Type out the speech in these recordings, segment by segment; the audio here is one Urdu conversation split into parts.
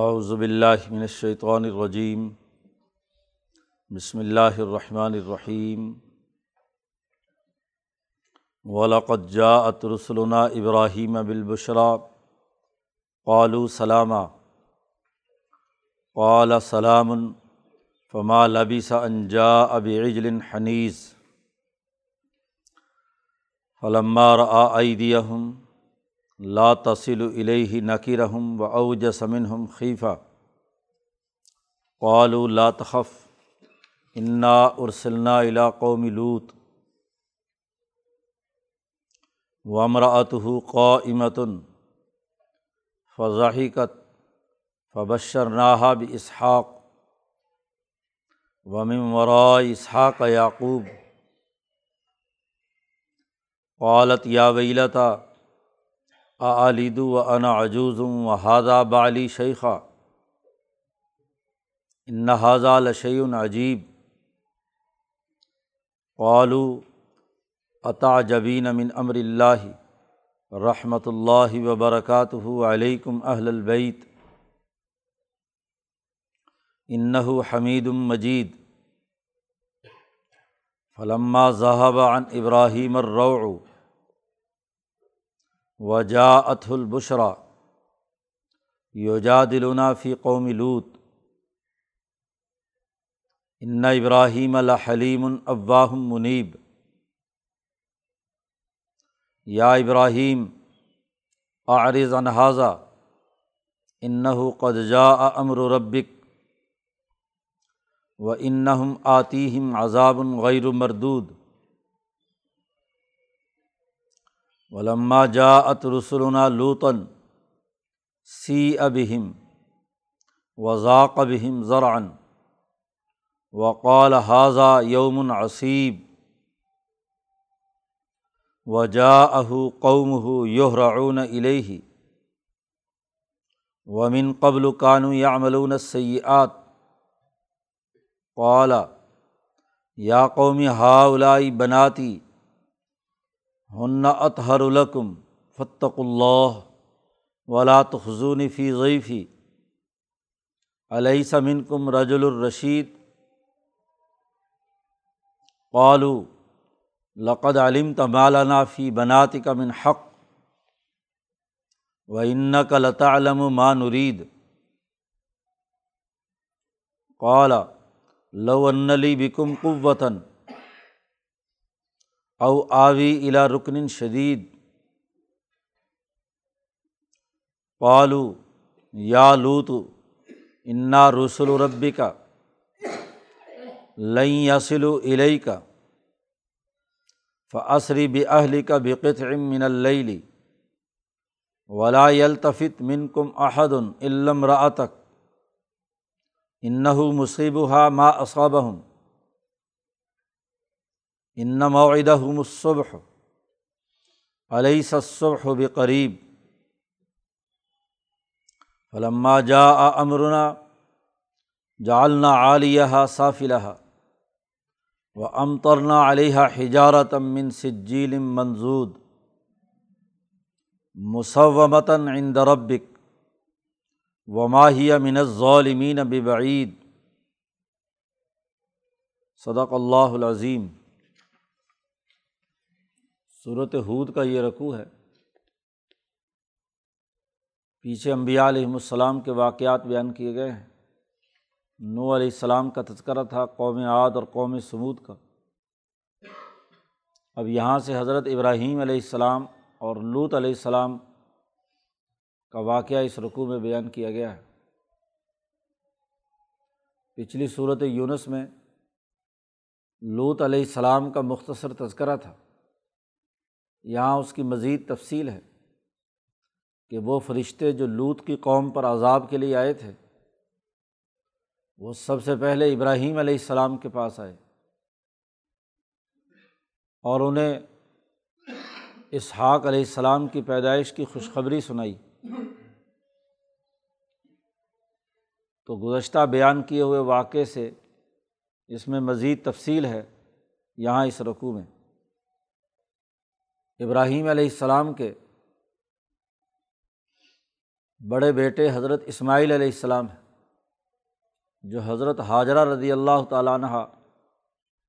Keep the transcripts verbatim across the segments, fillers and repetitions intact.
اعوذ باللہ من الشیطان الرجیم، بسم اللہ الرحمن الرحیم۔ وَلَقَدْ جَاءَتْ رُسُلُنَا إِبْرَاهِيمَ بِالْبُشْرَىٰ قَالُوا سَلَامًا قَالَ سَلَامٌ فَمَا لَبِثَ أَنْ جَاءَ بِعِجْلٍ حَنِيذٍ فَلَمَّا رَأَىٰ أَيْدِيَهُمْ لا تصل الیہ نکرہم وأوجس منہم خیفہ قالوا لا تخف انا ارسلنا الی قوم لوط وامرأته قائمۃ فضحکت فبشرناہا باسحاق ومن وراء اسحاق یعقوب قالت یا ویلتا اَأَلِدُ وَأَنَا عَجُوزٌ وَهَذَا بَعْلِي شَيْخًا اِنَّ هَذَا لَشَيْءٌ عَجِيبٌ قَالُوا أَتَعْجَبِينَ مِنْ أَمْرِ اللَّهِ رَحْمَةُ اللَّهِ وَبَرَكَاتُهُ عَلَيْكُمْ أَهْلَ الْبَيْتِ إِنَّهُ حَمِيدٌ مَّجِيدٌ فَلَمَّا ذَهَبَ عَنْ إِبْرَاهِيمَ الرَّوْعُ وَجَاءَتْهُ الْبُشْرَىٰ يُجَادِلُنَا فِي قَوْمِ لُوطٍ إِنَّ إِبْرَاهِيمَ لَحَلِيمٌ أَوَّاهٌ مُنِيبٌ۔ یا ابراہیم أعرض عن هذا إِنَّهُ قَدْ جَاءَ أَمْرُ رَبِّكَ وَإِنَّهُمْ آتِيهِمْ عَذَابٌ غَيْرُ مَرْدُودٍ۔ وَلَمَّا جَاءَتْ رُسُلُنَا لُوطًا سِيءَ بِهِمْ وَضَاقَ بِهِمْ ذَرْعًا وَقَالَ هَٰذَا يَوْمٌ عَصِيبٌ وَجَاءَهُ قَوْمُهُ يُهْرَعُونَ إِلَيْهِ وَمِن قَبْلُ كَانُوا يَعْمَلُونَ السَّيِّئَاتِ قَالَ يَا قَوْمِ هَٰؤُلَاءِ بَنَاتِي ہن اطہر لکم فاتقوا اللہ ولا تخزونی فی ضیفی الیس منکم رجل الرشید۔ قالوا لقد علمت ما لنا فی بناتک من حق وانک لتعلم ما نرید۔ قال لو ان لی بکم قوۃ او آوی الی رکن شدید۔ قالوا یا لوط انا رسل ربک لن یصلوا الیک فاسر باہلک بقطع من اللیل ولا یلتفت منکم احد الا امرأتک انہ مصیبہا ما اصابہم ان موعدہم الصبح الیس الصبح بقریب۔ فلما جاء امرنا جعلنا عالیہا سافلہا وامطرنا علیہا حجارۃ من سجیل منضود مسومۃ عند ربک وما ھی من الظالمین ببعید۔ صدق اللہ العظیم۔ سورۃ ہود کا یہ رکوع ہے۔ پیچھے انبیاء علیہم السلام کے واقعات بیان کیے گئے ہیں۔ نوح علیہ السلام کا تذکرہ تھا، قوم عاد اور قوم سمود کا۔ اب یہاں سے حضرت ابراہیم علیہ السلام اور لوط علیہ السلام کا واقعہ اس رکوع میں بیان کیا گیا ہے۔ پچھلی سورۃ یونس میں لوط علیہ السلام کا مختصر تذکرہ تھا، یہاں اس کی مزید تفصیل ہے کہ وہ فرشتے جو لوط کی قوم پر عذاب کے لیے آئے تھے، وہ سب سے پہلے ابراہیم علیہ السلام کے پاس آئے اور انہیں اسحاق علیہ السلام کی پیدائش کی خوشخبری سنائی۔ تو گزشتہ بیان کیے ہوئے واقعے سے اس میں مزید تفصیل ہے یہاں اس رکوع میں۔ ابراہیم علیہ السلام کے بڑے بیٹے حضرت اسماعیل علیہ السلام ہیں، جو حضرت ہاجرہ رضی اللہ تعالیٰ عنہا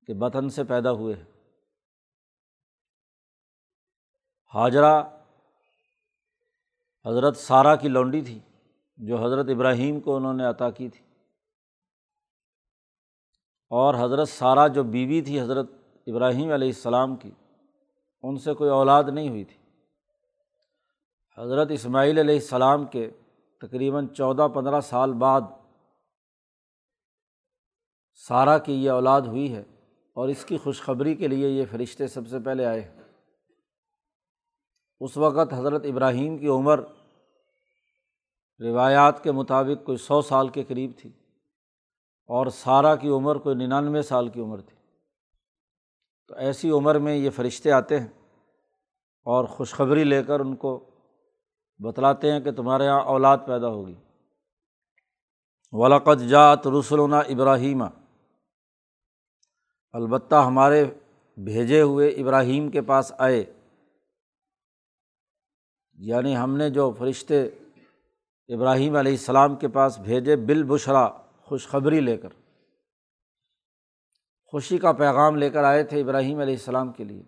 کے بطن سے پیدا ہوئے ہیں۔ ہاجرہ حضرت سارہ کی لونڈی تھی، جو حضرت ابراہیم کو انہوں نے عطا کی تھی، اور حضرت سارہ جو بیوی تھی حضرت ابراہیم علیہ السلام کی، ان سے کوئی اولاد نہیں ہوئی تھی۔ حضرت اسماعیل علیہ السلام کے تقریباً چودہ پندرہ سال بعد سارہ کی یہ اولاد ہوئی ہے، اور اس کی خوشخبری کے لیے یہ فرشتے سب سے پہلے آئے ہیں۔ اس وقت حضرت ابراہیم کی عمر روایات کے مطابق کوئی سو سال کے قریب تھی، اور سارہ کی عمر کوئی ننانوے سال کی عمر تھی۔ تو ایسی عمر میں یہ فرشتے آتے ہیں اور خوشخبری لے کر ان کو بتلاتے ہیں کہ تمہارے یہاں اولاد پیدا ہوگی۔ وَلَقَدْ جَاءَتْ رُسُلُنَا إِبْرَاهِيمَ، البتہ ہمارے بھیجے ہوئے ابراہیم کے پاس آئے، یعنی ہم نے جو فرشتے ابراہیم علیہ السلام کے پاس بھیجے بالبشرا، خوشخبری لے کر، خوشی کا پیغام لے کر آئے تھے ابراہیم علیہ السلام کے لیے۔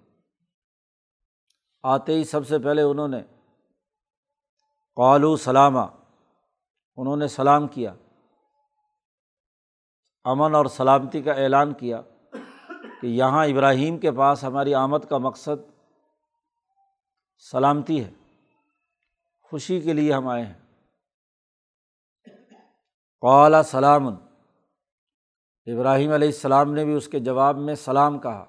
آتے ہی سب سے پہلے انہوں نے قالوا سلاما، انہوں نے سلام کیا، امن اور سلامتی کا اعلان کیا کہ یہاں ابراہیم کے پاس ہماری آمد کا مقصد سلامتی ہے، خوشی کے لیے ہم آئے ہیں۔ قال سلام، ابراہیم علیہ السلام نے بھی اس کے جواب میں سلام کہا۔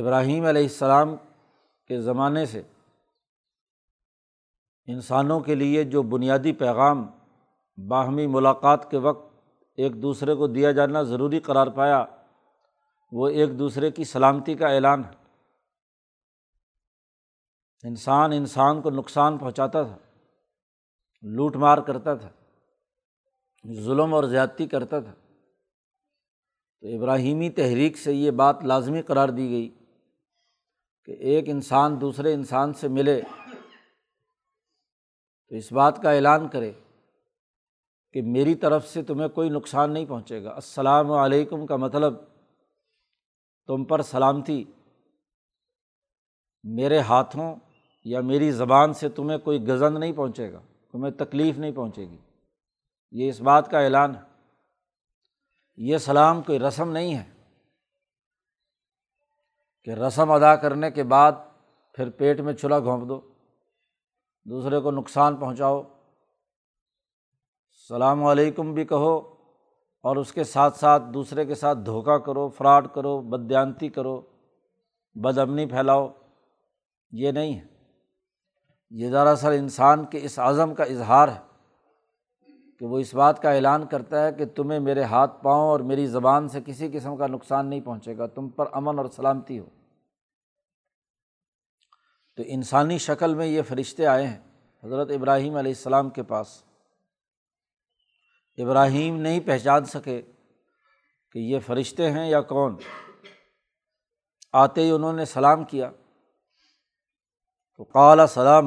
ابراہیم علیہ السلام کے زمانے سے انسانوں کے لیے جو بنیادی پیغام باہمی ملاقات کے وقت ایک دوسرے کو دیا جانا ضروری قرار پایا، وہ ایک دوسرے کی سلامتی کا اعلان ہے۔ انسان انسان کو نقصان پہنچاتا تھا، لوٹ مار کرتا تھا، ظلم اور زیادتی کرتا تھا، تو ابراہیمی تحریک سے یہ بات لازمی قرار دی گئی کہ ایک انسان دوسرے انسان سے ملے تو اس بات کا اعلان کرے کہ میری طرف سے تمہیں کوئی نقصان نہیں پہنچے گا۔ السلام علیکم کا مطلب تم پر سلامتی، میرے ہاتھوں یا میری زبان سے تمہیں کوئی گزند نہیں پہنچے گا، تمہیں تکلیف نہیں پہنچے گی، یہ اس بات کا اعلان ہے۔ یہ سلام کوئی رسم نہیں ہے کہ رسم ادا کرنے کے بعد پھر پیٹ میں چھلا گھونپ دو، دوسرے کو نقصان پہنچاؤ۔ السلام علیکم بھی کہو اور اس کے ساتھ ساتھ دوسرے کے ساتھ دھوکہ کرو، فراڈ کرو، بددیانتی کرو، بدامنی پھیلاؤ، یہ نہیں ہے۔ یہ دراصل انسان کے اس عزم کا اظہار ہے کہ وہ اس بات کا اعلان کرتا ہے کہ تمہیں میرے ہاتھ پاؤں اور میری زبان سے کسی قسم کا نقصان نہیں پہنچے گا، تم پر امن اور سلامتی ہو۔ تو انسانی شکل میں یہ فرشتے آئے ہیں حضرت ابراہیم علیہ السلام کے پاس۔ ابراہیم نہیں پہچان سکے کہ یہ فرشتے ہیں یا کون۔ آتے ہی انہوں نے سلام کیا تو قال سلام،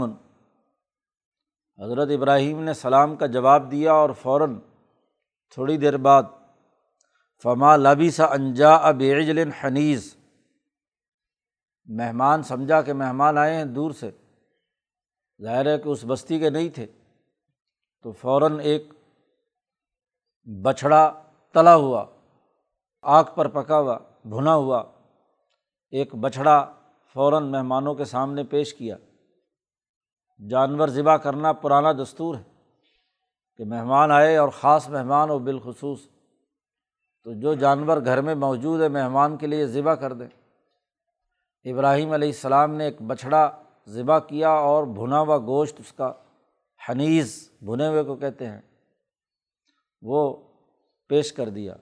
حضرت ابراہیم نے سلام کا جواب دیا، اور فوراً تھوڑی دیر بعد فما لبث ان جاء بعجل حنیذ، مہمان سمجھا کہ مہمان آئے ہیں دور سے، ظاہر ہے کہ اس بستی کے نہیں تھے، تو فوراً ایک بچھڑا تلا ہوا، آگ پر پکا ہوا، بھنا ہوا ایک بچھڑا فوراً مہمانوں کے سامنے پیش کیا۔ جانور ذبح کرنا پرانا دستور ہے کہ مہمان آئے اور خاص مہمان ہو بالخصوص، تو جو جانور گھر میں موجود ہے مہمان کے لیے ذبح کر دیں۔ ابراہیم علیہ السلام نے ایک بچھڑا ذبح کیا اور بھنا ہوا گوشت، اس کا حنیز، بھنے ہوئے کو کہتے ہیں، وہ پیش کر دیا۔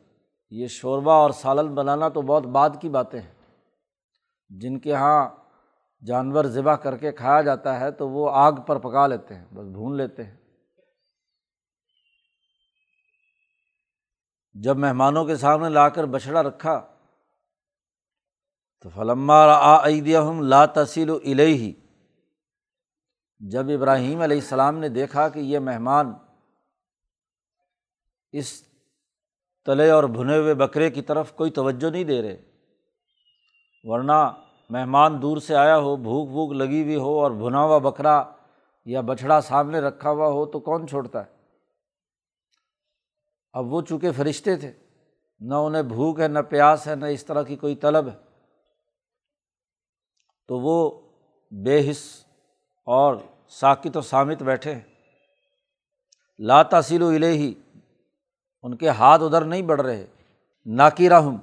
یہ شوربہ اور سالن بنانا تو بہت بعد کی باتیں ہیں، جن کے ہاں جانور ذبح کر کے کھایا جاتا ہے تو وہ آگ پر پکا لیتے ہیں، بس بھون لیتے ہیں۔ جب مہمانوں کے سامنے لا کر بچھڑا رکھا تو فلما رأى أيديهم لا تصل إليه، جب ابراہیم علیہ السلام نے دیکھا کہ یہ مہمان اس تلے اور بھنے ہوئے بکرے کی طرف کوئی توجہ نہیں دے رہے، ورنہ مہمان دور سے آیا ہو، بھوک بھوک لگی ہوئی ہو اور بھنا ہوا بکرا یا بچھڑا سامنے رکھا ہوا ہو تو کون چھوڑتا ہے۔ اب وہ چونکہ فرشتے تھے، نہ انہیں بھوک ہے، نہ پیاس ہے، نہ اس طرح کی کوئی طلب ہے، تو وہ بے حس اور ساکت و صامت بیٹھے ہیں۔ لا تصل الیہ، ان کے ہاتھ ادھر نہیں بڑھ رہے، ناکرہم۔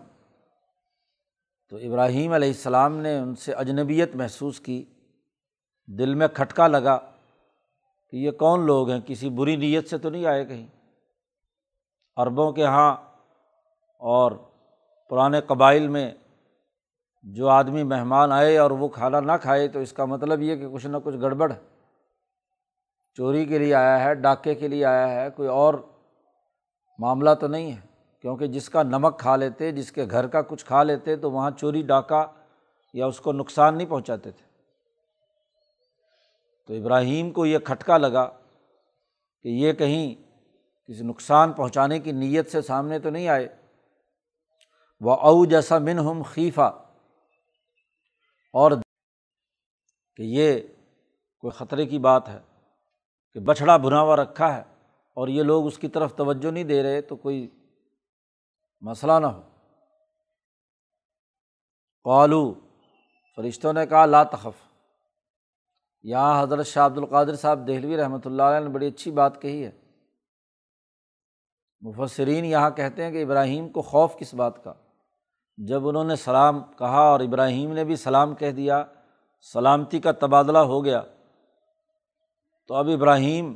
تو ابراہیم علیہ السلام نے ان سے اجنبیت محسوس کی، دل میں کھٹکا لگا کہ یہ کون لوگ ہیں، کسی بری نیت سے تو نہیں آئے کہیں۔ عربوں کے ہاں اور پرانے قبائل میں جو آدمی مہمان آئے اور وہ کھانا نہ کھائے تو اس کا مطلب یہ کہ کچھ نہ کچھ گڑبڑ ہے، چوری کے لیے آیا ہے، ڈاکے کے لیے آیا ہے، کوئی اور معاملہ تو نہیں ہے، کیونکہ جس کا نمک کھا لیتے، جس کے گھر کا کچھ کھا لیتے تو وہاں چوری ڈاکہ یا اس کو نقصان نہیں پہنچاتے تھے۔ تو ابراہیم کو یہ کھٹکا لگا کہ یہ کہیں کسی نقصان پہنچانے کی نیت سے سامنے تو نہیں آئے۔ وَأَوْجَسَ مِنْهُمْ خِيفَةً، اور کہ یہ کوئی خطرے کی بات ہے کہ بچھڑا بھنا ہوا رکھا ہے اور یہ لوگ اس کی طرف توجہ نہیں دے رہے تو کوئی مسئلہ نہ ہو۔ قالوا، فرشتوں نے کہا لا تخف۔ یہاں حضرت شاہ عبد القادر صاحب دہلوی رحمۃ اللہ علیہ نے بڑی اچھی بات کہی ہے۔ مفسرین یہاں کہتے ہیں کہ ابراہیم کو خوف کس بات کا، جب انہوں نے سلام کہا اور ابراہیم نے بھی سلام کہہ دیا، سلامتی کا تبادلہ ہو گیا، تو اب ابراہیم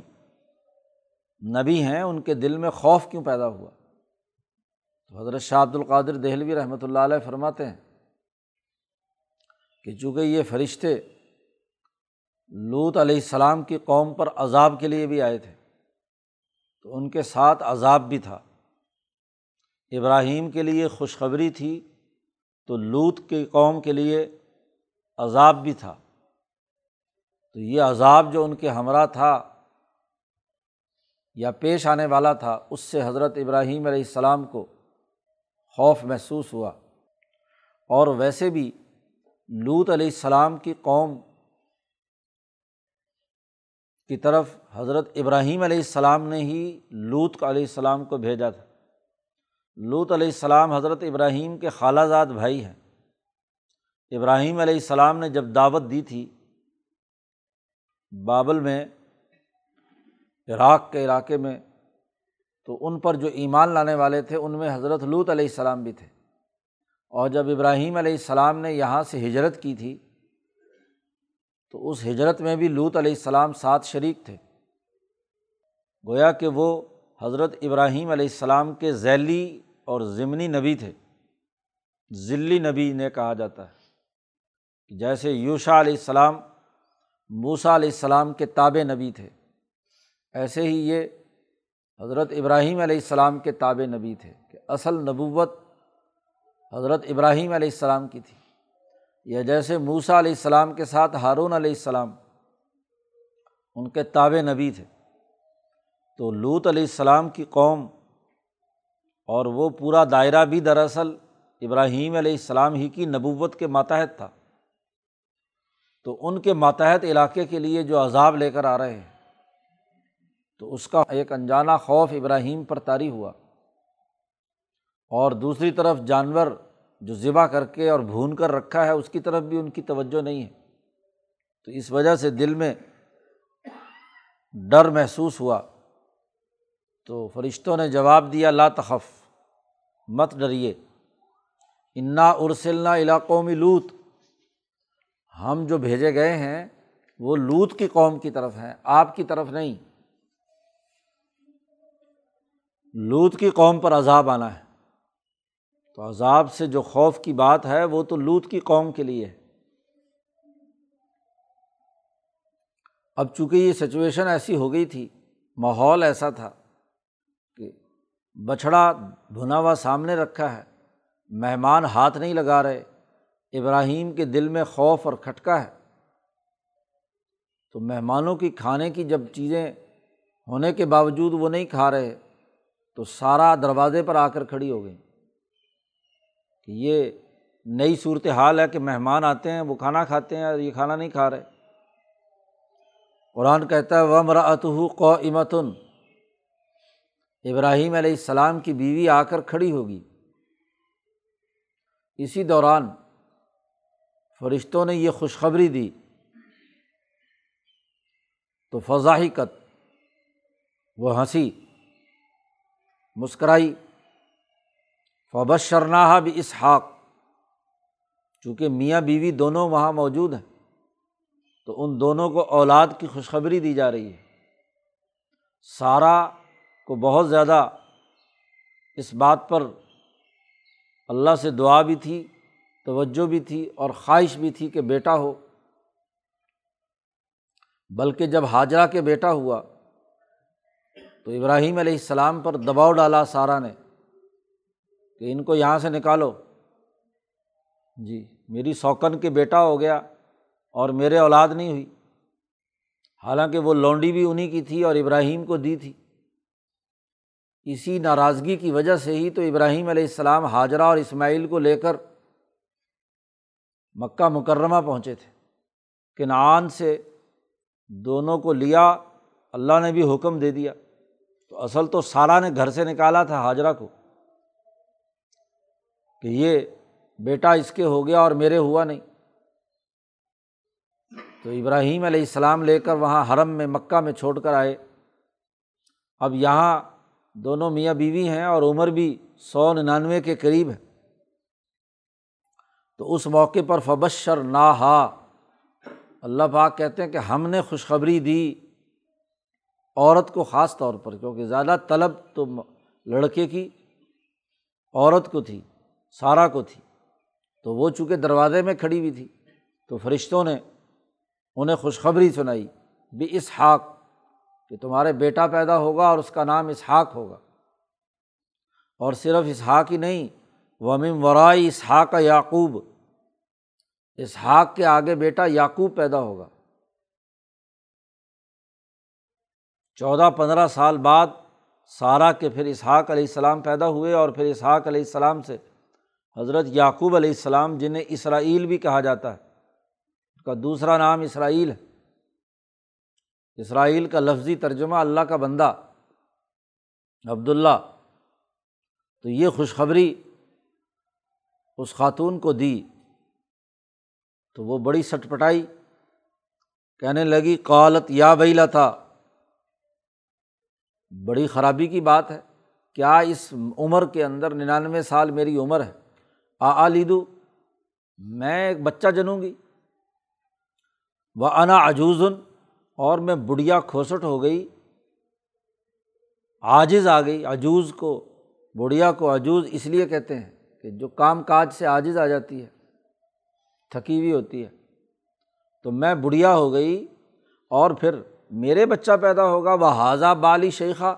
نبی ہیں، ان کے دل میں خوف کیوں پیدا ہوا؟ تو حضرت شاہ عبد القادر دہلوی رحمۃ اللہ علیہ فرماتے ہیں کہ چونکہ یہ فرشتے لوط علیہ السلام کی قوم پر عذاب کے لیے بھی آئے تھے تو ان کے ساتھ عذاب بھی تھا، ابراہیم کے لیے خوشخبری تھی تو لوط کی قوم کے لیے عذاب بھی تھا، تو یہ عذاب جو ان کے ہمراہ تھا یا پیش آنے والا تھا، اس سے حضرت ابراہیم علیہ السلام کو خوف محسوس ہوا۔ اور ویسے بھی لوط علیہ السلام کی قوم کی طرف حضرت ابراہیم علیہ السلام نے ہی لوط علیہ السلام کو بھیجا تھا۔ لوط علیہ السلام حضرت ابراہیم کے خالہ زاد بھائی ہیں۔ ابراہیم علیہ السلام نے جب دعوت دی تھی بابل میں، عراق کے علاقے میں، تو ان پر جو ایمان لانے والے تھے ان میں حضرت لوط علیہ السلام بھی تھے، اور جب ابراہیم علیہ السلام نے یہاں سے ہجرت کی تھی تو اس ہجرت میں بھی لوط علیہ السلام ساتھ شریک تھے۔ گویا کہ وہ حضرت ابراہیم علیہ السلام کے ذیلی اور ضمنی نبی تھے، ذلی نبی نے کہا جاتا ہے، جیسے یوشع علیہ السلام موسیٰ علیہ السلام کے تابع نبی تھے، ایسے ہی یہ حضرت ابراہیم علیہ السلام کے تابع نبی تھے کہ اصل نبوت حضرت ابراہیم علیہ السلام کی تھی، یا جیسے موسیٰ علیہ السلام کے ساتھ ہارون علیہ السلام ان کے تابع نبی تھے۔ تو لوط علیہ السلام کی قوم اور وہ پورا دائرہ بھی دراصل ابراہیم علیہ السلام ہی کی نبوت کے ماتحت تھا، تو ان کے ماتحت علاقے کے لیے جو عذاب لے کر آ رہے ہیں تو اس کا ایک انجانا خوف ابراہیم پر طاری ہوا، اور دوسری طرف جانور جو ذبح کر کے اور بھون کر رکھا ہے اس کی طرف بھی ان کی توجہ نہیں ہے، تو اس وجہ سے دل میں ڈر محسوس ہوا۔ تو فرشتوں نے جواب دیا لا تخف، مت ڈریے، انا ارسلنا الی قوم لوط، ہم جو بھیجے گئے ہیں وہ لوط کی قوم کی طرف ہیں، آپ کی طرف نہیں۔ لوط کی قوم پر عذاب آنا ہے، تو عذاب سے جو خوف کی بات ہے وہ تو لوط کی قوم کے لیے ہے۔ اب چونکہ یہ سچویشن ایسی ہو گئی تھی، ماحول ایسا تھا کہ بچھڑا بھنا ہوا سامنے رکھا ہے، مہمان ہاتھ نہیں لگا رہے، ابراہیم کے دل میں خوف اور کھٹکا ہے، تو مہمانوں کی کھانے کی جب چیزیں ہونے کے باوجود وہ نہیں کھا رہے تو سارا دروازے پر آ کر کھڑی ہو گئی کہ یہ نئی صورتحال ہے کہ مہمان آتے ہیں وہ کھانا کھاتے ہیں اور یہ کھانا نہیں کھا رہے۔ قرآن کہتا ہے وَامْرَأَتُهُ قَائِمَةٌ، ابراہیم علیہ السلام کی بیوی آ کر کھڑی ہوگی۔ اسی دوران فرشتوں نے یہ خوشخبری دی تو فضاحکت، وہ ہنسی مسکرائی۔ فبشرناہا باسحاق، چونکہ میاں بیوی دونوں وہاں موجود ہیں تو ان دونوں کو اولاد کی خوشخبری دی جا رہی ہے۔ سارہ کو بہت زیادہ اس بات پر اللہ سے دعا بھی تھی، توجہ بھی تھی اور خواہش بھی تھی کہ بیٹا ہو، بلکہ جب ہاجرہ کے بیٹا ہوا تو ابراہیم علیہ السلام پر دباؤ ڈالا سارہ نے کہ ان کو یہاں سے نکالو، جی میری سوکن کے بیٹا ہو گیا اور میرے اولاد نہیں ہوئی، حالانکہ وہ لونڈی بھی انہی کی تھی اور ابراہیم کو دی تھی۔ اسی ناراضگی کی وجہ سے ہی تو ابراہیم علیہ السلام ہاجرہ اور اسماعیل کو لے کر مکہ مکرمہ پہنچے تھے، کنعان سے دونوں کو لیا، اللہ نے بھی حکم دے دیا۔ تو اصل تو سارہ نے گھر سے نکالا تھا ہاجرہ کو کہ یہ بیٹا اس کے ہو گیا اور میرے ہوا نہیں، تو ابراہیم علیہ السلام لے کر وہاں حرم میں مکہ میں چھوڑ کر آئے۔ اب یہاں دونوں میاں بیوی ہیں اور عمر بھی سو ننانوے کے قریب ہے، تو اس موقع پر فبشرناہا، اللہ پاک کہتے ہیں کہ ہم نے خوشخبری دی عورت کو، خاص طور پر کیونکہ زیادہ طلب تو لڑکے کی عورت کو تھی، سارہ کو تھی، تو وہ چونکہ دروازے میں کھڑی ہوئی تھی تو فرشتوں نے انہیں خوشخبری سنائی باسحاق کہ تمہارے بیٹا پیدا ہوگا اور اس کا نام اسحاق ہوگا، اور صرف اسحاق ہی نہیں، وَمِن وَرَائِ اسحاقَ یعقوب، اسحاق کے آگے بیٹا یعقوب پیدا ہوگا۔ چودہ پندرہ سال بعد سارہ کے پھر اسحاق علیہ السلام پیدا ہوئے، اور پھر اسحاق علیہ السلام سے حضرت یعقوب علیہ السلام، جنہیں اسرائیل بھی کہا جاتا ہے، ان کا دوسرا نام اسرائیل ہے۔ اسرائیل کا لفظی ترجمہ اللہ کا بندہ، عبداللہ۔ تو یہ خوشخبری اس خاتون کو دی تو وہ بڑی سٹ پٹائی، کہنے لگی قالت یا ویلتا، بڑی خرابی کی بات ہے، کیا اس عمر کے اندر ننانوے سال میری عمر ہے، آلیدو میں ایک بچہ جنوں گی، وانا عجوز اور میں بڑھیا کھوسٹ ہو گئی، عاجز آ گئی۔ عجوز کو بڑھیا کو عجوز اس لیے کہتے ہیں کہ جو کام کاج سے عاجز آ جاتی ہے، تھکی ہوئی ہوتی ہے، تو میں بڑھیا ہو گئی اور پھر میرے بچہ پیدا ہوگا، وہذا بالی شیخا،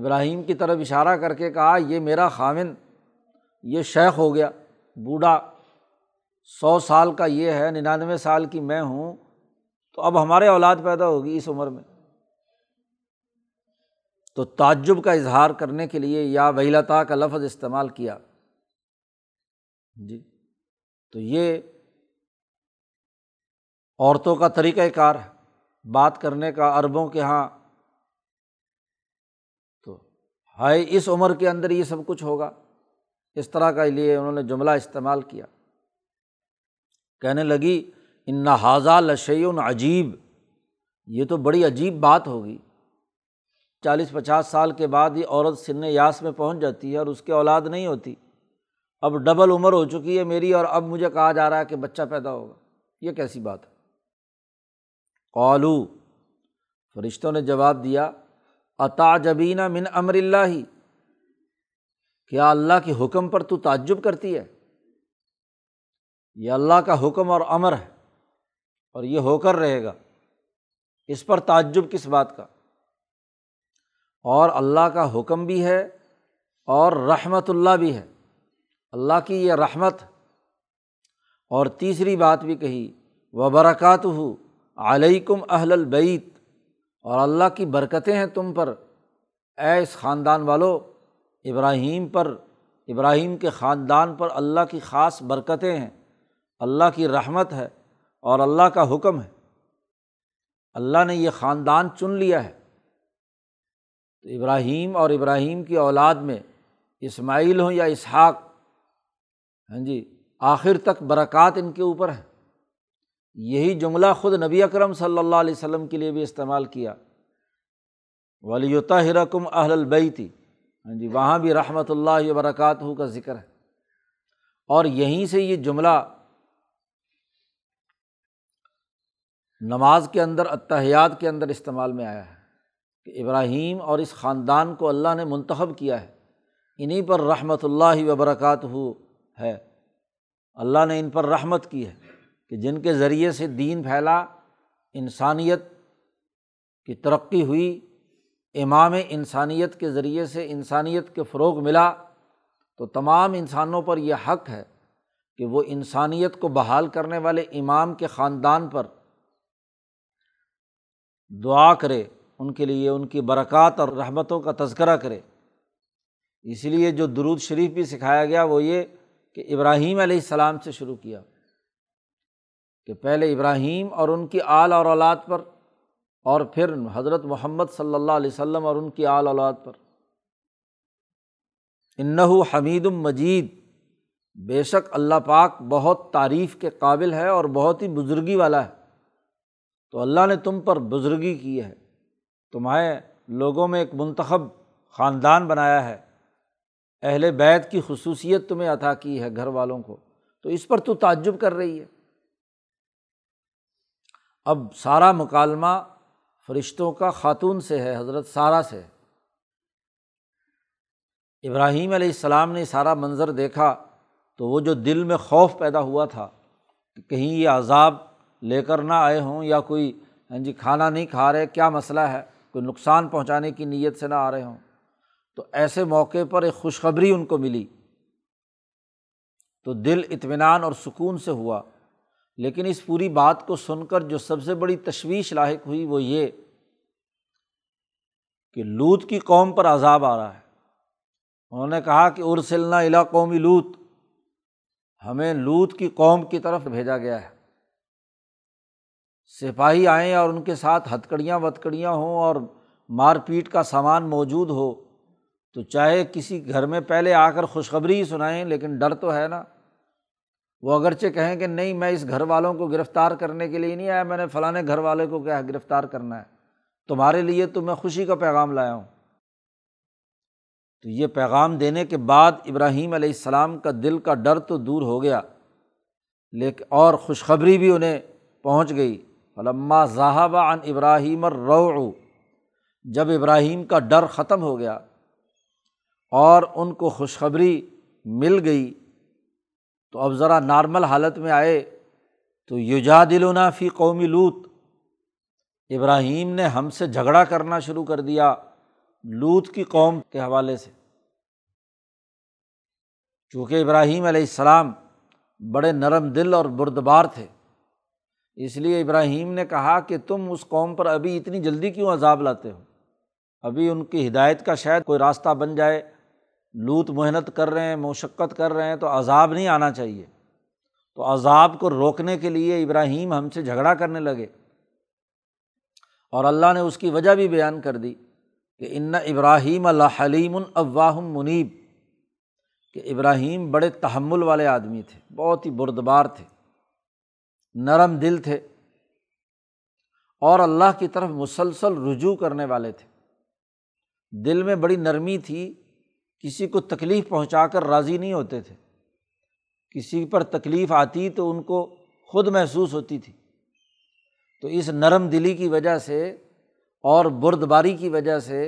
ابراہیم کی طرف اشارہ کر کے کہا یہ میرا خاوند یہ شیخ ہو گیا، بوڑھا سو سال کا یہ ہے، ننانوے سال کی میں ہوں، تو اب ہمارے اولاد پیدا ہوگی اس عمر میں۔ تو تعجب کا اظہار کرنے کے لیے یا ویلتا کا لفظ استعمال کیا، جی تو یہ عورتوں کا طریقہ کار ہے بات کرنے کا عربوں کے ہاں، تو ہائے اس عمر کے اندر یہ سب کچھ ہوگا، اس طرح کا لیے انہوں نے جملہ استعمال کیا۔ کہنے لگی ان ھذا لشیء عجیب، یہ تو بڑی عجیب بات ہوگی، چالیس پچاس سال کے بعد یہ عورت سن یاس میں پہنچ جاتی ہے اور اس کے اولاد نہیں ہوتی، اب ڈبل عمر ہو چکی ہے میری اور اب مجھے کہا جا رہا ہے کہ بچہ پیدا ہوگا، یہ کیسی بات ہے۔ قالوا، فرشتوں نے جواب دیا اتعجبین من امر اللہ، کیا اللہ کے حکم پر تو تعجب کرتی ہے، یہ اللہ کا حکم اور امر ہے اور یہ ہو کر رہے گا، اس پر تعجب کس بات کا، اور اللہ کا حکم بھی ہے اور رحمت اللہ بھی ہے، اللہ کی یہ رحمت، اور تیسری بات بھی کہی وبرکاتہ، علیکم اہل البیت، اور اللہ کی برکتیں ہیں تم پر، اے اس خاندان والو، ابراہیم پر، ابراہیم کے خاندان پر اللہ کی خاص برکتیں ہیں، اللہ کی رحمت ہے اور اللہ کا حکم ہے، اللہ نے یہ خاندان چن لیا ہے۔ تو ابراہیم اور ابراہیم کی اولاد میں اسماعیل ہوں یا اسحاق، ہاں جی، آخر تک برکات ان کے اوپر ہیں۔ یہی جملہ خود نبی اکرم صلی اللہ علیہ وسلم کے لیے بھی استعمال کیا، وَلِيُطَهِّرَكُمْ أَهْلَ الْبَيْتِ، ہاں جی، وہاں بھی رحمت اللہ وبرکاتہ کا ذکر ہے۔ اور یہیں سے یہ جملہ نماز کے اندر، التحیات کے اندر استعمال میں آیا ہے کہ ابراہیم اور اس خاندان کو اللہ نے منتخب کیا ہے، انہی پر رحمت اللہ وبرکاتہ ہے، اللہ نے ان پر رحمت کی ہے کہ جن کے ذریعے سے دین پھیلا، انسانیت کی ترقی ہوئی، امام انسانیت کے ذریعے سے انسانیت کے فروغ ملا، تو تمام انسانوں پر یہ حق ہے کہ وہ انسانیت کو بحال کرنے والے امام کے خاندان پر دعا کرے، ان کے لیے ان کی برکات اور رحمتوں کا تذکرہ کرے۔ اس لیے جو درود شریف بھی سکھایا گیا وہ یہ کہ ابراہیم علیہ السلام سے شروع کیا، کہ پہلے ابراہیم اور ان کی آل اور اولاد پر، اور پھر حضرت محمد صلی اللہ علیہ وسلم اور ان کی آل اولاد پر۔ انہ حمید مجید، بے شک اللہ پاک بہت تعریف کے قابل ہے اور بہت ہی بزرگی والا ہے۔ تو اللہ نے تم پر بزرگی کی ہے، تمہارے لوگوں میں ایک منتخب خاندان بنایا ہے، اہل بیت کی خصوصیت تمہیں عطا کی ہے گھر والوں کو، تو اس پر تو تعجب کر رہی ہے۔ اب سارا مکالمہ فرشتوں کا خاتون سے ہے، حضرت سارہ سے۔ ابراہیم علیہ السلام نے سارا منظر دیکھا تو وہ جو دل میں خوف پیدا ہوا تھا کہ کہیں یہ عذاب لے کر نہ آئے ہوں، یا کوئی جی کھانا نہیں کھا رہے، کیا مسئلہ ہے، کوئی نقصان پہنچانے کی نیت سے نہ آ رہے ہوں، تو ایسے موقع پر ایک خوشخبری ان کو ملی، تو دل اطمینان اور سکون سے ہوا۔ لیکن اس پوری بات کو سن کر جو سب سے بڑی تشویش لاحق ہوئی وہ یہ کہ لوط کی قوم پر عذاب آ رہا ہے۔ انہوں نے کہا کہ ارسلنا الی قوم لوط، ہمیں لوط کی قوم کی طرف بھیجا گیا ہے، سپاہی آئیں اور ان کے ساتھ ہتکڑیاں وتکڑیاں ہوں اور مار پیٹ کا سامان موجود ہو، تو چاہے کسی گھر میں پہلے آ کر خوشخبری ہی سنائیں، لیکن ڈر تو ہے نا۔ وہ اگرچہ کہیں کہ نہیں، میں اس گھر والوں کو گرفتار کرنے کے لیے نہیں آیا، میں نے فلاں گھر والے کو کیا گرفتار کرنا ہے، تمہارے لیے تو میں خوشی کا پیغام لایا ہوں۔ تو یہ پیغام دینے کے بعد ابراہیم علیہ السلام کا دل کا ڈر تو دور ہو گیا، لیکن اور خوشخبری بھی انہیں پہنچ گئی۔ فلما ذهب عن ابراہیم الروع، جب ابراہیم کا ڈر ختم ہو گیا اور ان کو خوشخبری مل گئی، تو اب ذرا نارمل حالت میں آئے، تو یجادلنا فی قوم لوط، ابراہیم نے ہم سے جھگڑا کرنا شروع کر دیا لوط کی قوم کے حوالے سے۔ چونکہ ابراہیم علیہ السلام بڑے نرم دل اور بردبار تھے، اس لیے ابراہیم نے کہا کہ تم اس قوم پر ابھی اتنی جلدی کیوں عذاب لاتے ہو، ابھی ان کی ہدایت کا شاید کوئی راستہ بن جائے، لوط محنت کر رہے ہیں، مشقت کر رہے ہیں، تو عذاب نہیں آنا چاہیے۔ تو عذاب کو روکنے کے لیے ابراہیم ہم سے جھگڑا کرنے لگے، اور اللہ نے اس کی وجہ بھی بیان کر دی کہ ان ابراہیم لحلیم اواہ منیب، کہ ابراہیم بڑے تحمل والے آدمی تھے، بہت ہی بردبار تھے، نرم دل تھے، اور اللہ کی طرف مسلسل رجوع کرنے والے تھے، دل میں بڑی نرمی تھی، کسی کو تکلیف پہنچا کر راضی نہیں ہوتے تھے، کسی پر تکلیف آتی تو ان کو خود محسوس ہوتی تھی۔ تو اس نرم دلی کی وجہ سے اور بردباری کی وجہ سے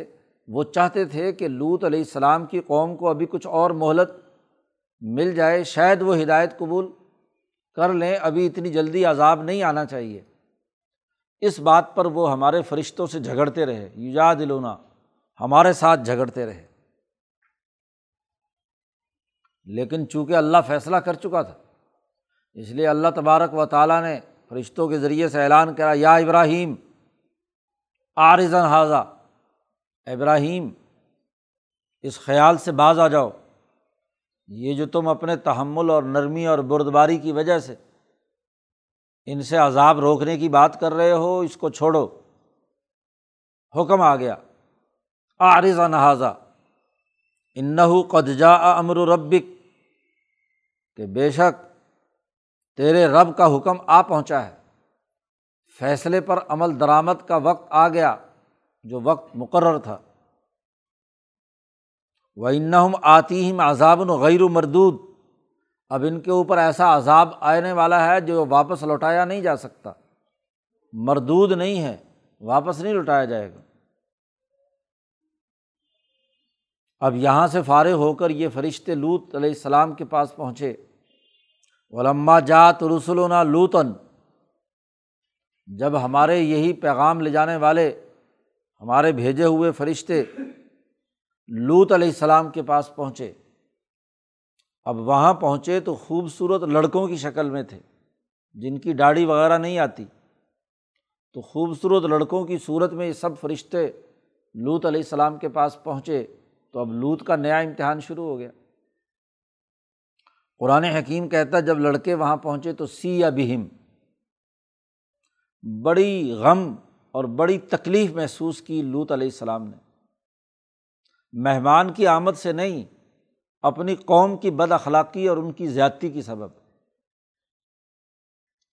وہ چاہتے تھے کہ لوط علیہ السلام کی قوم کو ابھی کچھ اور مہلت مل جائے، شاید وہ ہدایت قبول کر لیں، ابھی اتنی جلدی عذاب نہیں آنا چاہیے۔ اس بات پر وہ ہمارے فرشتوں سے جھگڑتے رہے، یجادلونا، ہمارے ساتھ جھگڑتے رہے، لیکن چونکہ اللہ فیصلہ کر چکا تھا، اس لیے اللہ تبارک و تعالیٰ نے فرشتوں کے ذریعے سے اعلان کرا، یا ابراہیم اعرض عن ھذا، ابراہیم اس خیال سے باز آ جاؤ، یہ جو تم اپنے تحمل اور نرمی اور بردباری کی وجہ سے ان سے عذاب روکنے کی بات کر رہے ہو، اس کو چھوڑو، حکم آ گیا اعرض عن ھذا انہ قد جاء امر ربک، کہ بے شک تیرے رب کا حکم آ پہنچا ہے، فیصلے پر عمل درآمد کا وقت آ گیا جو وقت مقرر تھا۔ وَإِنَّهُمْ آتِيهِمْ عَذَابٌ غَيْرُ مَرْدُودٍ، اب ان کے اوپر ایسا عذاب آنے والا ہے جو واپس لوٹایا نہیں جا سکتا، مردود نہیں ہے، واپس نہیں لوٹایا جائے گا۔ اب یہاں سے فارغ ہو کر یہ فرشتے لوط علیہ السلام کے پاس پہنچے، وَلَمَّا جَاءَتْ رُسُلُنَا لُوطًا، جب ہمارے یہی پیغام لے جانے والے ہمارے بھیجے ہوئے فرشتے لوط علیہ السلام کے پاس پہنچے۔ اب وہاں پہنچے تو خوبصورت لڑکوں کی شکل میں تھے، جن کی داڑھی وغیرہ نہیں آتی، تو خوبصورت لڑکوں کی صورت میں یہ سب فرشتے لوط علیہ السلام کے پاس پہنچے، تو اب لوط کا نیا امتحان شروع ہو گیا۔ قرآن حکیم کہتا جب لڑکے وہاں پہنچے تو سیئ بہم، بڑی غم اور بڑی تکلیف محسوس کی لوط علیہ السلام نے، مہمان کی آمد سے نہیں، اپنی قوم کی بد اخلاقی اور ان کی زیادتی کی سبب۔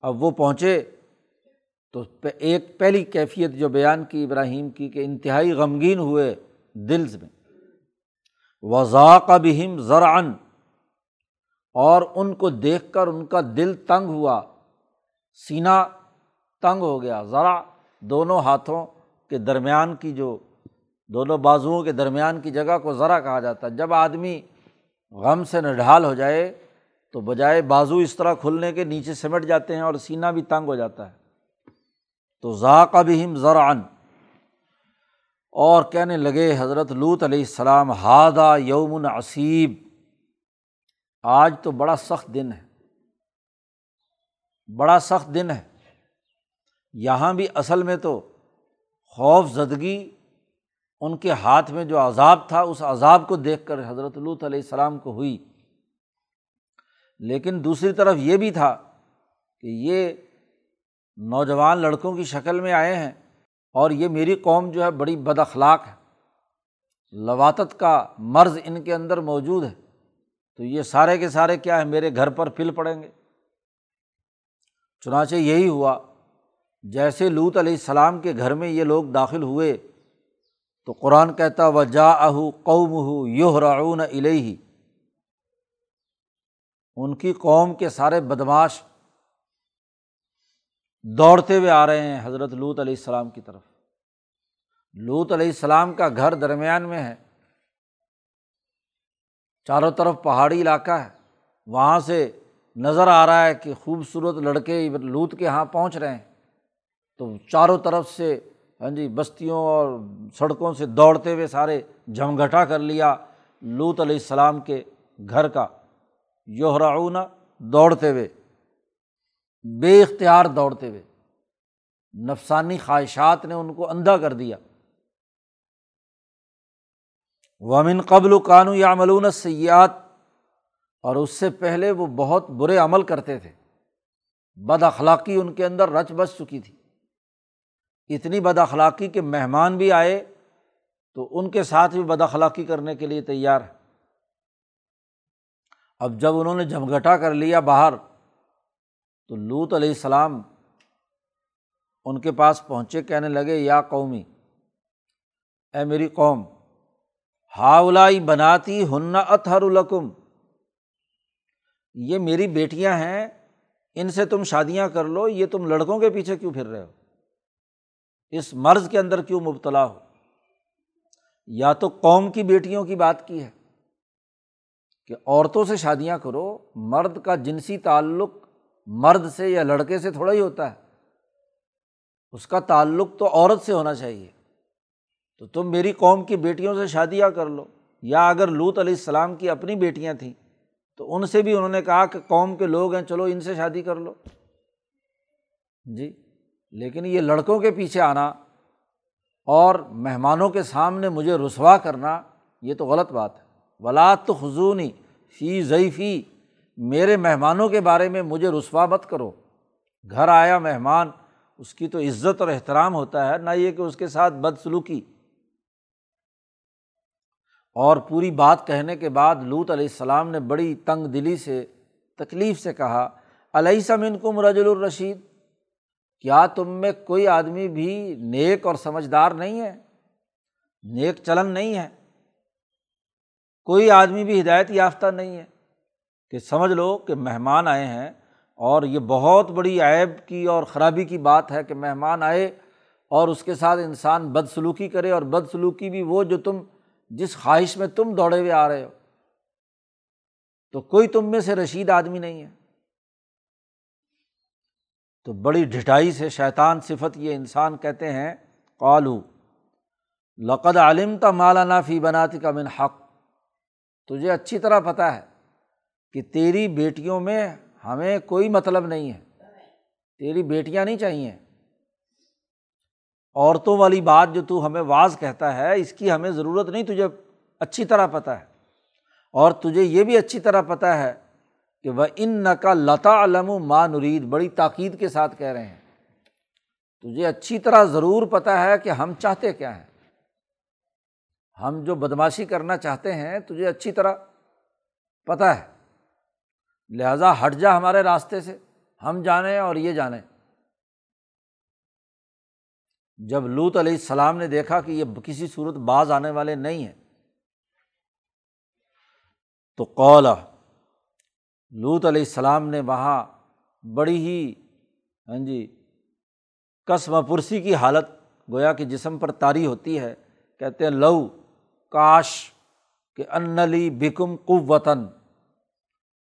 اب وہ پہنچے تو ایک پہلی کیفیت جو بیان کی ابراہیم کی، کہ انتہائی غمگین ہوئے دلز میں، وَضَاقَ بِهِمْ ذَرْعًا، اور ان کو دیکھ کر ان کا دل تنگ ہوا، سینہ تنگ ہو گیا۔ ذرع دونوں ہاتھوں کے درمیان کی جو دونوں بازوؤں کے درمیان کی جگہ کو ذرع کہا جاتا ہے۔ جب آدمی غم سے نڈھال ہو جائے تو بجائے بازو اس طرح کھلنے کے نیچے سمٹ جاتے ہیں اور سینہ بھی تنگ ہو جاتا ہے۔ تو ذاق بہم ذرعا، اور کہنے لگے حضرت لوط علیہ السلام، ھذا یوم عصیب، آج تو بڑا سخت دن ہے، بڑا سخت دن ہے۔ یہاں بھی اصل میں تو خوف زدگی، ان کے ہاتھ میں جو عذاب تھا اس عذاب کو دیکھ کر حضرت لوط علیہ السلام کو ہوئی، لیکن دوسری طرف یہ بھی تھا کہ یہ نوجوان لڑکوں کی شکل میں آئے ہیں اور یہ میری قوم جو ہے بڑی بد اخلاق ہے، لواطت کا مرض ان کے اندر موجود ہے، تو یہ سارے کے سارے کیا ہے، میرے گھر پر پھل پڑیں گے۔ چنانچہ یہی ہوا، جیسے لوط علیہ السلام کے گھر میں یہ لوگ داخل ہوئے تو قرآن کہتا وَجَاءَهُ قَوْمُهُ يُهْرَعُونَ إِلَيْهِ، ان کی قوم کے سارے بدمعاش دوڑتے ہوئے آ رہے ہیں حضرت لوط علیہ السلام کی طرف۔ لوط علیہ السلام کا گھر درمیان میں ہے، چاروں طرف پہاڑی علاقہ ہے، وہاں سے نظر آ رہا ہے کہ خوبصورت لڑکے لوط کے ہاں پہنچ رہے ہیں، تو چاروں طرف سے ہاں جی بستیوں اور سڑکوں سے دوڑتے ہوئے سارے جمگھٹا کر لیا لوط علیہ السلام کے گھر کا۔ یہرعون، دوڑتے ہوئے، بے اختیار دوڑتے ہوئے، نفسانی خواہشات نے ان کو اندھا کر دیا۔ وَمِن قَبْلُ كَانُوا يَعْمَلُونَ السَّيِّئَاتِ، اور اس سے پہلے وہ بہت برے عمل کرتے تھے، بد اخلاقی ان کے اندر رچ بس چکی تھی، اتنی بد اخلاقی کہ مہمان بھی آئے تو ان کے ساتھ بھی بد اخلاقی کرنے کے لیے تیار ہے۔ اب جب انہوں نے جمگھٹا کر لیا باہر تو لوط علیہ السلام ان کے پاس پہنچے، کہنے لگے یا قومی، اے میری قوم، ہاؤلائی بناتی ہن اطہر لکم، یہ میری بیٹیاں ہیں، ان سے تم شادیاں کر لو، یہ تم لڑکوں کے پیچھے کیوں پھر رہے ہو، اس مرض کے اندر کیوں مبتلا ہو؟ یا تو قوم کی بیٹیوں کی بات کی ہے کہ عورتوں سے شادیاں کرو، مرد کا جنسی تعلق مرد سے یا لڑکے سے تھوڑا ہی ہوتا ہے، اس کا تعلق تو عورت سے ہونا چاہیے، تو تم میری قوم کی بیٹیوں سے شادیاں کر لو۔ یا اگر لوط علیہ السلام کی اپنی بیٹیاں تھیں تو ان سے بھی انہوں نے کہا کہ قوم کے لوگ ہیں، چلو ان سے شادی کر لو۔ جی، لیکن یہ لڑکوں کے پیچھے آنا اور مہمانوں کے سامنے مجھے رسوا کرنا یہ تو غلط بات ہے۔ ولا تخزونی فی ضیفی، میرے مہمانوں کے بارے میں مجھے رسوا مت کرو۔ گھر آیا مہمان، اس کی تو عزت اور احترام ہوتا ہے، نہ یہ کہ اس کے ساتھ بد سلوکی۔ اور پوری بات کہنے کے بعد لوط علیہ السلام نے بڑی تنگ دلی سے، تکلیف سے کہا، الیس منکم رجل الرشید، کیا تم میں کوئی آدمی بھی نیک اور سمجھدار نہیں ہے، نیک چلن نہیں ہے، کوئی آدمی بھی ہدایت یافتہ نہیں ہے؟ کہ سمجھ لو کہ مہمان آئے ہیں، اور یہ بہت بڑی عیب کی اور خرابی کی بات ہے کہ مہمان آئے اور اس کے ساتھ انسان بد سلوکی کرے، اور بد سلوکی بھی وہ جو تم جس خواہش میں تم دوڑے ہوئے آ رہے ہو، تو کوئی تم میں سے رشید آدمی نہیں ہے۔ تو بڑی ڈھٹائی سے شیطان صفت یہ انسان کہتے ہیں، قالو لقد علمت ما لنا فی بناتک من حق، تجھے اچھی طرح پتہ ہے کہ تیری بیٹیوں میں ہمیں کوئی مطلب نہیں ہے، تیری بیٹیاں نہیں چاہیے، عورتوں والی بات جو تو ہمیں واز کہتا ہے اس کی ہمیں ضرورت نہیں، تجھے اچھی طرح پتہ ہے، اور تجھے یہ بھی اچھی طرح پتہ ہے کہ وَإِنَّكَ لَتَعْلَمُ مَا نُرِيدُ، بڑی تاکید کے ساتھ کہہ رہے ہیں، تجھے اچھی طرح ضرور پتہ ہے کہ ہم چاہتے کیا ہیں، ہم جو بدمعاشی کرنا چاہتے ہیں تجھے اچھی طرح پتہ ہے، لہٰذا ہٹ جا ہمارے راستے سے، ہم جانیں اور یہ جانیں۔ جب لوط علیہ السلام نے دیکھا کہ یہ کسی صورت باز آنے والے نہیں ہیں، تو قال، لوط علیہ السلام نے وہاں بڑی ہی ہاں جی قسم پرسی کی حالت، گویا کہ جسم پر طاری ہوتی ہے، کہتے ہیں لو، کاش کہ ان لی بکم قوتن،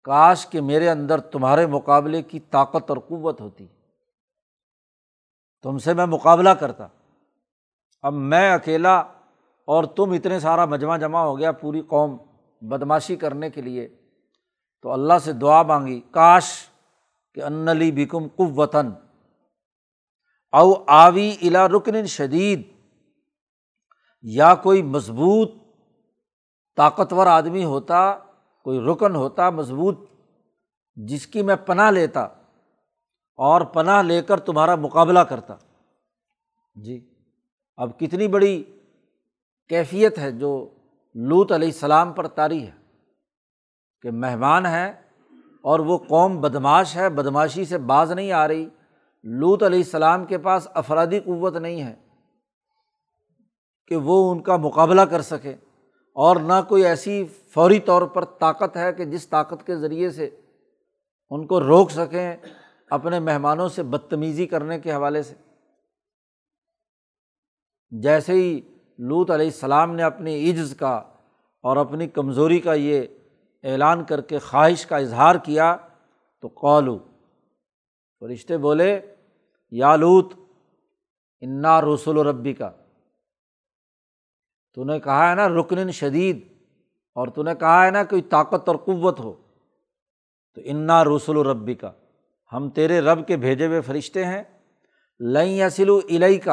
کاش کہ میرے اندر تمہارے مقابلے کی طاقت اور قوت ہوتی، تم سے میں مقابلہ کرتا، اب میں اکیلا اور تم اتنے سارا مجمع جمع ہو گیا، پوری قوم بدمعاشی کرنے کے لیے، تو اللہ سے دعا مانگی، کاش کہ ان لی بکم قوتن او آوی الی رکن شدید، یا کوئی مضبوط طاقتور آدمی ہوتا، کوئی رکن ہوتا مضبوط، جس کی میں پناہ لیتا اور پناہ لے کر تمہارا مقابلہ کرتا۔ جی اب کتنی بڑی کیفیت ہے جو لوط علیہ السلام پر طاری ہے کہ مہمان ہیں اور وہ قوم بدمعاش ہے، بدمعاشی سے باز نہیں آ رہی، لوط علیہ السلام کے پاس افرادی قوت نہیں ہے کہ وہ ان کا مقابلہ کر سکے، اور نہ کوئی ایسی فوری طور پر طاقت ہے کہ جس طاقت کے ذریعے سے ان کو روک سکیں اپنے مہمانوں سے بدتمیزی کرنے کے حوالے سے۔ جیسے ہی لوط علیہ السلام نے اپنے عجز کا اور اپنی کمزوری کا یہ اعلان کر کے خواہش کا اظہار کیا، تو قالو، فرشتے بولے، یا لوط انا رسول ربی کا، تو نے کہا ہے نا رکن شدید، اور تو نے کہا ہے نا کوئی طاقت اور قوت ہو، تو انا رسول ربی کا، ہم تیرے رب کے بھیجے ہوئے فرشتے ہیں، لن یصلوا الیک،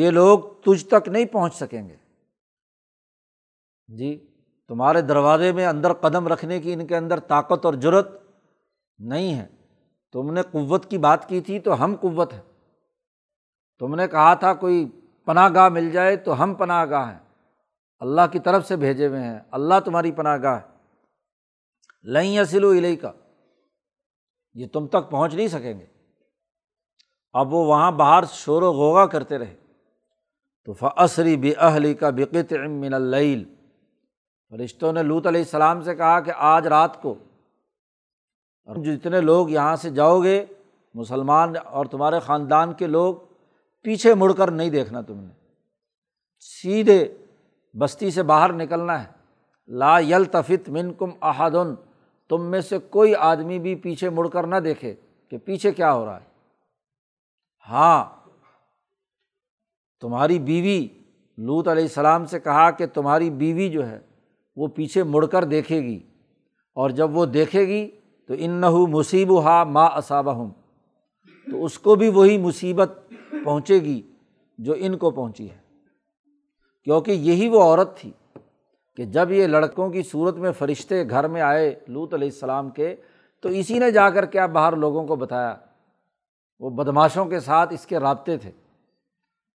یہ لوگ تجھ تک نہیں پہنچ سکیں گے، جی تمہارے دروازے میں اندر قدم رکھنے کی ان کے اندر طاقت اور جرأت نہیں ہے، تم نے قوت کی بات کی تھی تو ہم قوت ہیں، تم نے کہا تھا کوئی پناہ گاہ مل جائے تو ہم پناہ گاہ ہیں، اللہ کی طرف سے بھیجے ہوئے ہیں، اللہ تمہاری پناہ گاہ ہے، لن یصلوا الیک، یہ تم تک پہنچ نہیں سکیں گے۔ اب وہ وہاں باہر شور و غوغا کرتے رہے، تو فَأَسْرِ بِأَهْلِكَ بِقِطْعٍ مِّنَ اللَّيْلِ، فرشتوں نے لوط علیہ السلام سے کہا کہ آج رات کو جتنے لوگ یہاں سے جاؤ گے، مسلمان اور تمہارے خاندان کے لوگ، پیچھے مڑ کر نہیں دیکھنا، تم نے سیدھے بستی سے باہر نکلنا ہے، لَا يَلْتَفِتْ مِنْكُمْ أَحَدٌ، تم میں سے کوئی آدمی بھی پیچھے مڑ کر نہ دیکھے کہ پیچھے کیا ہو رہا ہے، ہاں تمہاری بیوی، لوط علیہ السلام سے کہا کہ تمہاری بیوی جو ہے وہ پیچھے مڑ کر دیکھے گی، اور جب وہ دیکھے گی تو انہ مصیبہا ما اصابہم، تو اس کو بھی وہی مصیبت پہنچے گی جو ان کو پہنچی ہے، کیونکہ یہی وہ عورت تھی کہ جب یہ لڑکوں کی صورت میں فرشتے گھر میں آئے لوط علیہ السلام کے، تو اسی نے جا کر کیا باہر لوگوں کو بتایا، وہ بدمعاشوں کے ساتھ اس کے رابطے تھے،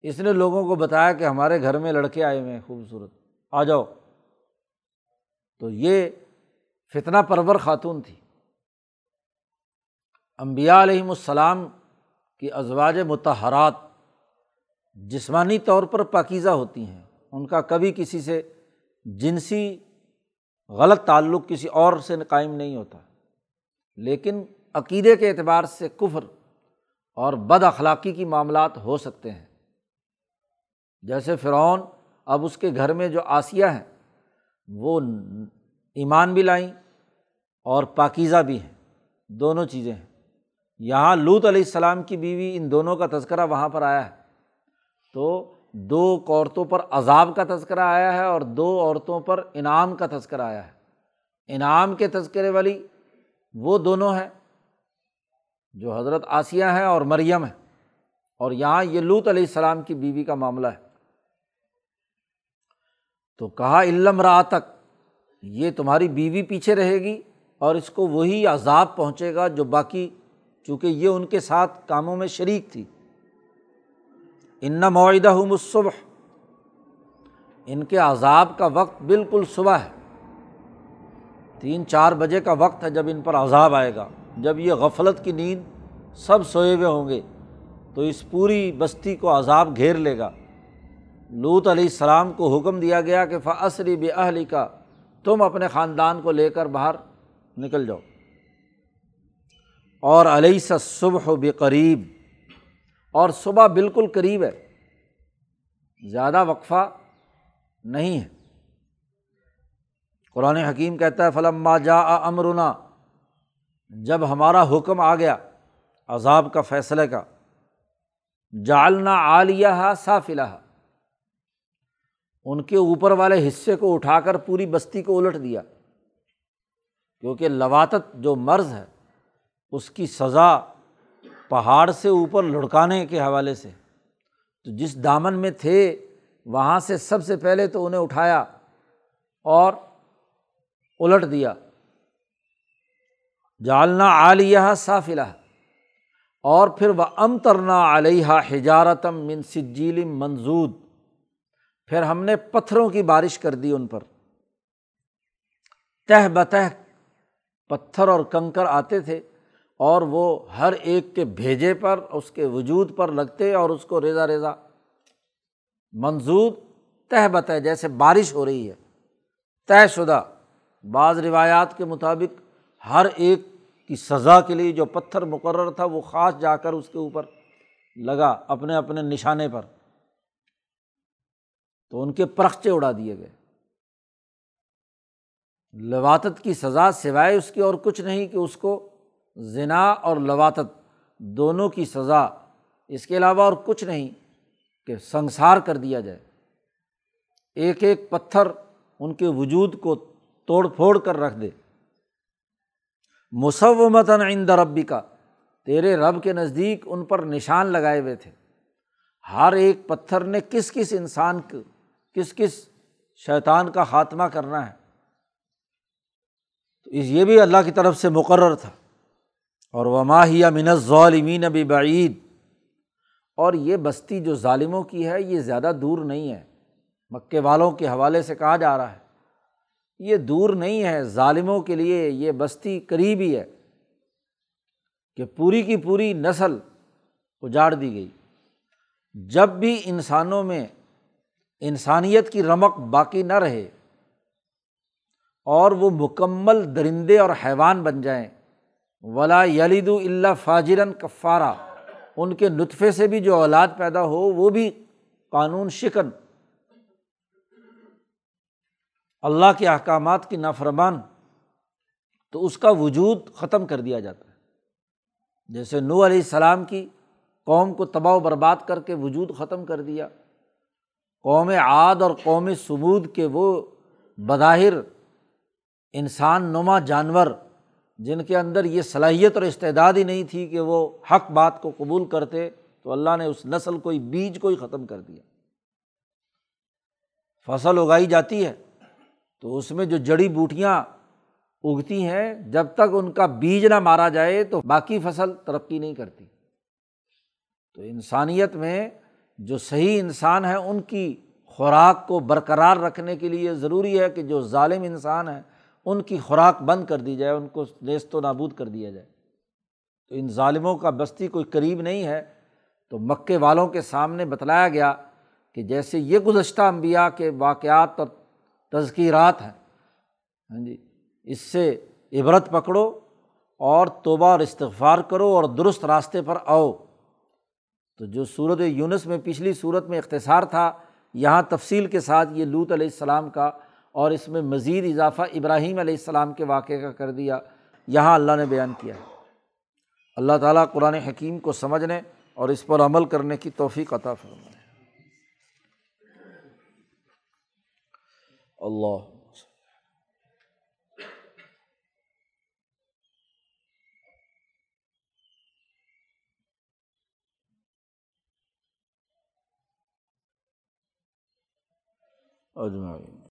اس نے لوگوں کو بتایا کہ ہمارے گھر میں لڑکے آئے ہوئے ہیں خوبصورت، آ جاؤ۔ تو یہ فتنہ پرور خاتون تھی۔ انبیاء علیہم السلام کی ازواج مطہرات جسمانی طور پر پاکیزہ ہوتی ہیں، ان کا کبھی کسی سے جنسی غلط تعلق کسی اور سے قائم نہیں ہوتا، لیکن عقیدے کے اعتبار سے کفر اور بد اخلاقی کی معاملات ہو سکتے ہیں۔ جیسے فرعون، اب اس کے گھر میں جو آسیہ ہیں وہ ایمان بھی لائیں اور پاکیزہ بھی ہیں، دونوں چیزیں ہیں۔ یہاں لوط علیہ السلام کی بیوی، ان دونوں کا تذکرہ وہاں پر آیا ہے، تو دو عورتوں پر عذاب کا تذکرہ آیا ہے اور دو عورتوں پر انعام کا تذکرہ آیا ہے۔ انعام کے تذکرے والی وہ دونوں ہیں جو حضرت آسیہ ہیں اور مریم ہیں، اور یہاں یہ لوط علیہ السلام کی بیوی کا معاملہ ہے۔ تو کہا الا امراتک، یہ تمہاری بیوی پیچھے رہے گی اور اس کو وہی عذاب پہنچے گا جو باقی، چونکہ یہ ان کے ساتھ کاموں میں شریک تھی۔ ان موعدہم الصبح، ان کے عذاب کا وقت بالکل صبح ہے، تین چار بجے کا وقت ہے جب ان پر عذاب آئے گا، جب یہ غفلت کی نیند، سب سوئے ہوئے ہوں گے، تو اس پوری بستی کو عذاب گھیر لے گا۔ لوط علیہ السلام کو حکم دیا گیا کہ فَأَسْرِ بِأَہْلِكَ، تم اپنے خاندان کو لے کر باہر نکل جاؤ، اور الیس الصبح بقریب، اور صبح بالکل قریب ہے، زیادہ وقفہ نہیں ہے۔ قرآن حکیم کہتا ہے فَلَمَّا جَاءَ أَمْرُنَا، جب ہمارا حکم آ گیا عذاب کا، فیصلے کا، جعلنا عالیہا سافلہا، ان کے اوپر والے حصے کو اٹھا کر پوری بستی کو الٹ دیا، کیونکہ لواطت جو مرض ہے اس کی سزا پہاڑ سے اوپر لڑکانے کے حوالے سے، تو جس دامن میں تھے وہاں سے سب سے پہلے تو انہیں اٹھایا اور الٹ دیا۔ جعلنا عالیہا سافلہا، اور پھر وَأَمْطَرْنَا عَلَيْهَا حِجَارَةً مِّن سِجِّيلٍ مَّنضُودٍ، پھر ہم نے پتھروں کی بارش کر دی ان پر، تہ بتہ پتھر اور کنکر آتے تھے اور وہ ہر ایک کے بھیجے پر، اس کے وجود پر لگتے اور اس کو ریزہ ریزہ، منضود تہ بتہ، جیسے بارش ہو رہی ہے طے شدہ۔ بعض روایات کے مطابق ہر ایک کی سزا کے لیے جو پتھر مقرر تھا وہ خاص جا کر اس کے اوپر لگا، اپنے اپنے نشانے پر، تو ان کے پرخچے اڑا دیے گئے۔ لواطت کی سزا سوائے اس کی اور کچھ نہیں کہ اس کو زنا اور لواطت دونوں کی سزا، اس کے علاوہ اور کچھ نہیں کہ سنسار کر دیا جائے، ایک ایک پتھر ان کے وجود کو توڑ پھوڑ کر رکھ دے۔ مصومۃً عند ربک، تیرے رب کے نزدیک ان پر نشان لگائے ہوئے تھے، ہر ایک پتھر نے کس کس انسان کو، کس کس شیطان کا خاتمہ کرنا ہے، تو یہ بھی اللہ کی طرف سے مقرر تھا۔ اور وما ہی من الظالمین ببعید، اور یہ بستی جو ظالموں کی ہے یہ زیادہ دور نہیں ہے، مکے والوں کے حوالے سے کہا جا رہا ہے یہ دور نہیں ہے، ظالموں کے لیے یہ بستی قریب ہی ہے کہ پوری کی پوری نسل اجاڑ دی گئی۔ جب بھی انسانوں میں انسانیت کی رمق باقی نہ رہے اور وہ مکمل درندے اور حیوان بن جائیں، وَلَا يَلِدُ إِلَّا فَاجِرًا كَفَّارًا، ان کے نطفے سے بھی جو اولاد پیدا ہو وہ بھی قانون شکن، اللہ کے احکامات کی نافرمان، تو اس کا وجود ختم کر دیا جاتا ہے، جیسے نوح علیہ السلام کی قوم کو تباہ و برباد کر کے وجود ختم کر دیا۔ قوم عاد اور قوم سمود کے وہ بظاہر انسان نما جانور جن کے اندر یہ صلاحیت اور استعداد ہی نہیں تھی کہ وہ حق بات کو قبول کرتے، تو اللہ نے اس نسل کو، بیج کو ہی ختم کر دیا۔ فصل اگائی جاتی ہے تو اس میں جو جڑی بوٹیاں اگتی ہیں، جب تک ان کا بیج نہ مارا جائے تو باقی فصل ترقی نہیں کرتی۔ تو انسانیت میں جو صحیح انسان ہیں ان کی خوراک کو برقرار رکھنے کے لیے ضروری ہے کہ جو ظالم انسان ہیں ان کی خوراک بند کر دی جائے، ان کو نیست و نابود کر دیا جائے۔ تو ان ظالموں کا بستی کوئی قریب نہیں ہے۔ تو مکے والوں کے سامنے بتلایا گیا کہ جیسے یہ گزشتہ انبیاء کے واقعات اور تذکیرات ہیں، ہاں جی، اس سے عبرت پکڑو اور توبہ اور استغفار کرو اور درست راستے پر آؤ۔ تو جو سورۃ یونس میں پچھلی سورت میں اختصار تھا، یہاں تفصیل کے ساتھ یہ لوط علیہ السلام کا، اور اس میں مزید اضافہ ابراہیم علیہ السلام کے واقعے کا کر دیا، یہاں اللہ نے بیان کیا ہے۔ اللہ تعالیٰ قرآن حکیم کو سمجھنے اور اس پر عمل کرنے کی توفیق عطا فرمائے۔ اللہ اجمعین۔